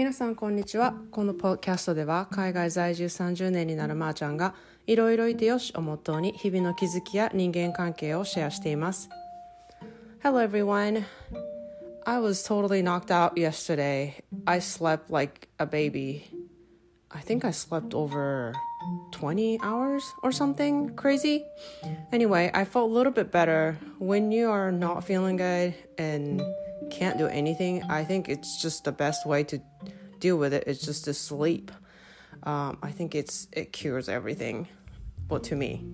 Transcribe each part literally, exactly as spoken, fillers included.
皆さんこんにちは。このポッドキャストでは海外在住さんじゅうねんになるまーちゃんがいろいろいてよしをモットーに日々の気づきや人間関係をシェアしています。 Hello everyone. I was totally knocked out yesterday. I slept like a baby. I think I slept over twenty hours or something crazy. Anyway, I felt a little bit better. When you are not feeling good and can't do anything, I think it's just the best way to deal with it. It's just to sleep. Um, I think it's it cures everything. Well, to me.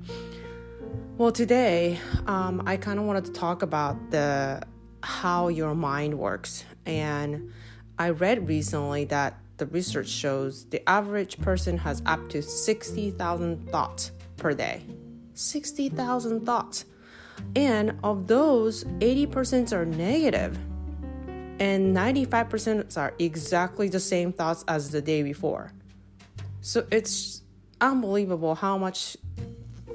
Well, today, um, I kind of wanted to talk about the how your mind works. And I read recently that the research shows the average person has up to sixty thousand thoughts per day. sixty thousand thoughts. And of those, eighty percent are negative. And ninety-five percent are exactly the same thoughts as the day before. So it's unbelievable how much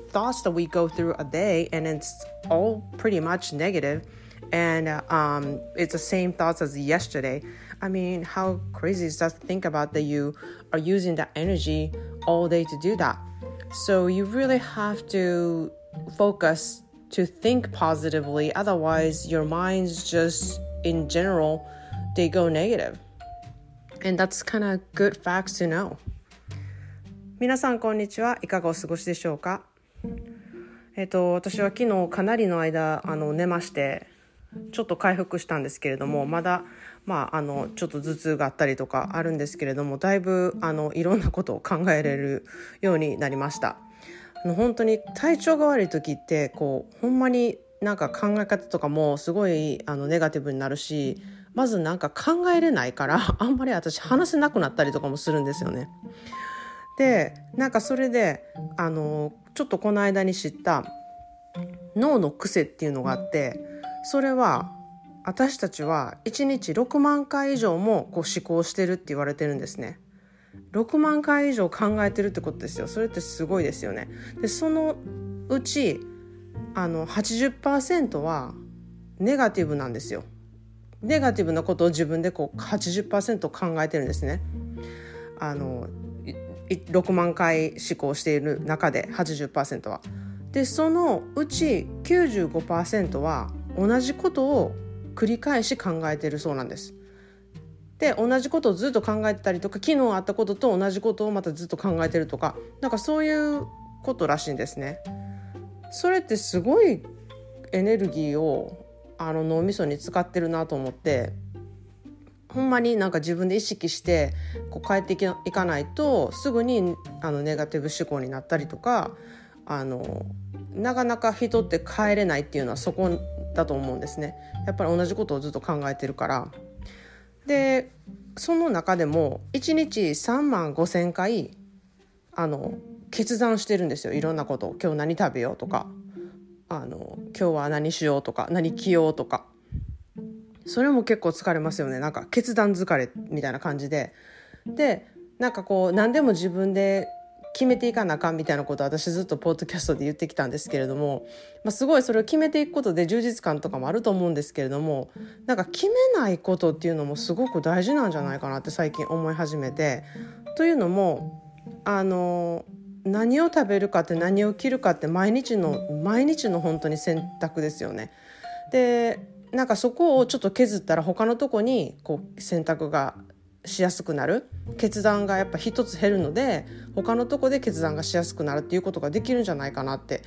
thoughts that we go through a day, and it's all pretty much negative. And um, it's the same thoughts as yesterday. I mean, how crazy is that to think about that you are using that energy all day to do that? So you really have to focus to think positively. Otherwise, your minds just, in general, they go negative. And that's kind of good facts to know. 皆さんこんにちは。いかがお過ごしでしょうか？えっと、私は昨日かなりの間あの寝まして、ちょっと回復したんですけれども、まだ、まあ、あのちょっと頭痛があったりとかあるんですけれども、だいぶあのいろんなことを考えれるようになりました。あの本当に体調が悪い時ってこうほんまになんか考え方とかもすごいあのネガティブになるし、まずなんか考えれないからあんまり私話せなくなったりとかもするんですよね。でなんかそれであのちょっとこの間に知った脳の癖っていうのがあって、それは私たちはいちにちろくまんかい以上もこう思考してるって言われてるんですね。ろくまんかい以上考えてるってことですよ。それってすごいですよね。でそのうちあの はちじゅっパーセント はネガティブなんですよ。ネガティブなことを自分でこう はちじゅっパーセント 考えてるんですね。あのろくまんかい思考している中で はちじゅっパーセント は。でそのうち きゅうじゅうごパーセント は同じことを繰り返し考えてるそうなんです。で同じことをずっと考えてたりとか、昨日あったことと同じことをまたずっと考えてるとか、なんかそういうことらしいんですね。それってすごいエネルギーをあの脳みそに使ってるなと思って、ほんまになんか自分で意識してこう変えていかないとすぐにあのネガティブ思考になったりとか、あのなかなか人って変えれないっていうのはそこだと思うんですね。やっぱり同じことをずっと考えてるから。でその中でもいちにちさんまんごせんかいあの決断してるんですよ。いろんなことを、今日何食べようとか、あの今日は何しようとか、何着ようとか。それも結構疲れますよね。なんか決断疲れみたいな感じで、でなんかこう何でも自分で決めていかなあかんみたいなことを私ずっとポッドキャストで言ってきたんですけれども、まあ、すごいそれを決めていくことで充実感とかもあると思うんですけれども、なんか決めないことっていうのもすごく大事なんじゃないかなって最近思い始めて、というのもあの何を食べるかって何を着るかって毎日の毎日の本当に選択ですよね。でなんかそこをちょっと削ったら他のとこにこう選択がしやすくなる、決断がやっぱ一つ減るので他のとこで決断がしやすくなるっていうことができるんじゃないかなって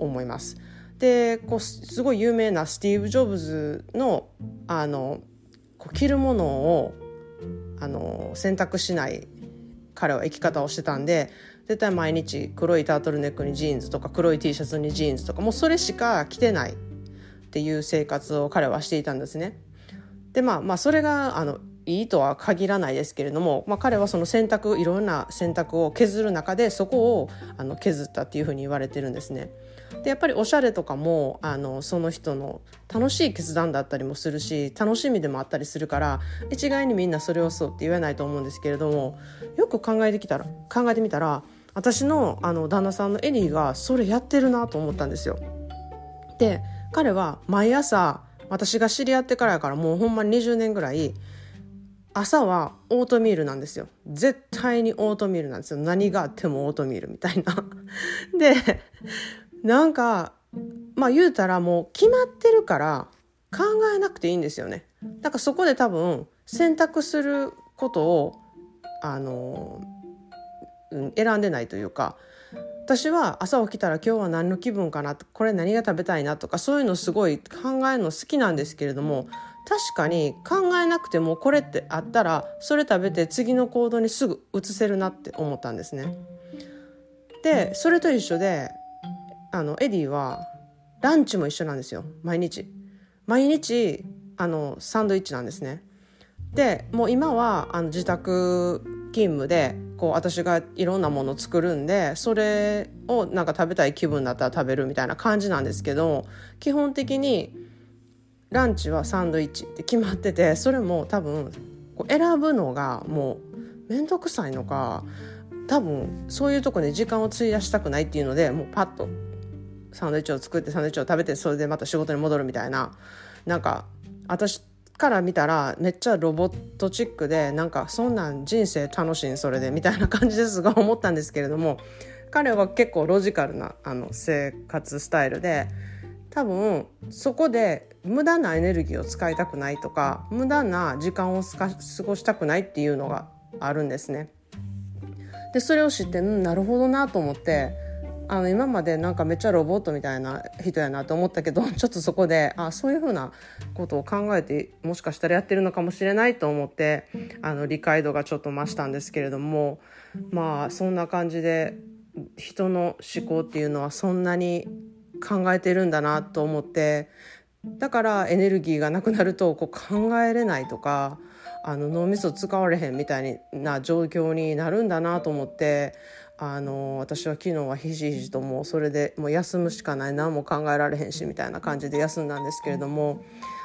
思います。でこうすごい有名なスティーブ・ジョブズの、あのこう着るものをあの選択しない彼は生き方をしてたんで、絶対毎日黒いタートルネックにジーンズとか黒い T シャツにジーンズとか、もうそれしか着てないっていう生活を彼はしていたんですね。でまあまあそれがあのいいとは限らないですけれども、まあ、彼はその選択いろんな選択を削る中でそこをあの削ったっていうふうに言われてるんですね。でやっぱりおしゃれとかもあのその人の楽しい決断だったりもするし、楽しみでもあったりするから一概にみんなそれをそうって言えないと思うんですけれども、よく考えてきたら考えてみたら私のあの旦那さんのエリーがそれやってるなと思ったんですよ。で彼は毎朝、私が知り合ってからやからもうほんまににじゅうねんぐらい朝はオートミールなんですよ。絶対にオートミールなんですよ。何があってもオートミールみたいな。で、なんかまあ言うたらもう決まってるから考えなくていいんですよね。だからそこで多分選択することをあの選んでないというか、私は朝起きたら今日は何の気分かな、これ何が食べたいなとか、そういうのすごい考えるの好きなんですけれども、確かに考えなくてもこれってあったらそれ食べて次の行動にすぐ移せるなって思ったんですね。でそれと一緒であのエディはランチも一緒なんですよ。毎日毎日あのサンドイッチなんですね。でもう今はあの自宅勤務でこう私がいろんなものを作るんで、それをなんか食べたい気分だったら食べるみたいな感じなんですけど、基本的にランチはサンドイッチって決まってて、それも多分こう選ぶのがもうめんどくさいのか、多分そういうとこに時間を費やしたくないっていうので、もうパッとサンドイッチを作ってサンドイッチを食べて、それでまた仕事に戻るみたいな、なんか私から見たらめっちゃロボットチックで、なんかそんなん人生楽しいんそれでみたいな感じですが思ったんですけれども、彼は結構ロジカルなあの生活スタイルで、多分そこで無駄なエネルギーを使いたくないとか、無駄な時間を過ごしたくないっていうのがあるんですね。でそれを知って、うん、なるほどなと思って、あの今までなんかめっちゃロボットみたいな人やなと思ったけど、ちょっとそこであそういうふうなことを考えて、もしかしたらやってるのかもしれないと思って、あの理解度がちょっと増したんですけれども、まあそんな感じで人の思考っていうのはそんなに考えてるんだなと思って、だからエネルギーがなくなるとこう考えれないとか、あの脳みそ使われへんみたいな状況になるんだなと思って、あの私は昨日はひじひじと、もうそれでもう休むしかない、何も考えられへんしみたいな感じで休んだんですけれども、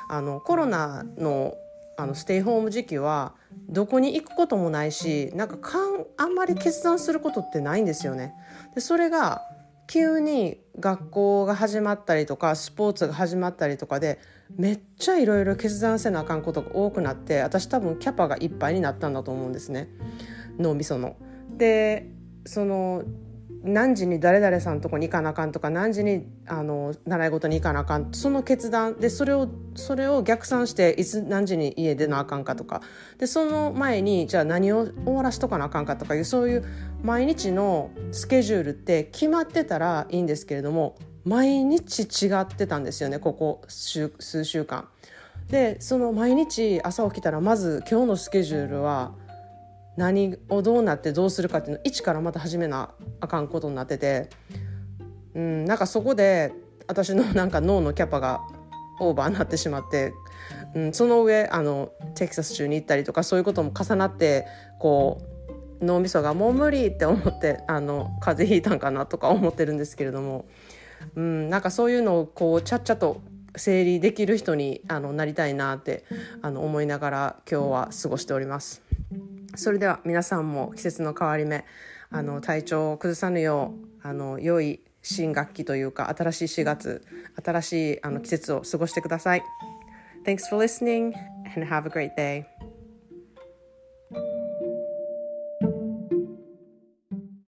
あのコロナ の, あのステイホーム時期はどこに行くこともないし、なんかかんあんまり決断することってないんですよね。でそれが急に学校が始まったりとか、スポーツが始まったりとかで、めっちゃいろいろ決断せなあかんことが多くなって、私多分キャパがいっぱいになったんだと思うんですね、脳みその。でその何時に誰々さんのとこに行かなあかんとか、何時にあの習い事に行かなあかん、その決断でそれをそれを逆算して、いつ何時に家出なあかんかとか、でその前にじゃあ何を終わらしとかなあかんかとかいう、そういう毎日のスケジュールって決まってたらいいんですけれども、毎日違ってたんですよね、ここ 数, 数週間で。その毎日朝起きたら、まず今日のスケジュールは何をどうなってどうするかっていうのを一からまた始めなあかんことになってて、うん、なんかそこで私のなんか脳のキャパがオーバーになってしまって、うん、その上あのテキサス州に行ったりとか、そういうことも重なって、こう脳みそがもう無理って思って、あの風邪ひいたんかなとか思ってるんですけれども、うん、なんかそういうのをこうちゃっちゃと整理できる人にあのなりたいなってあの思いながら今日は過ごしております。それでは皆さんも季節の変わり目、あの体調を崩さぬよう、あの良い新学期というか、新しいしがつ、新しいあの季節を過ごしてください。Thanks for listening and have a great day.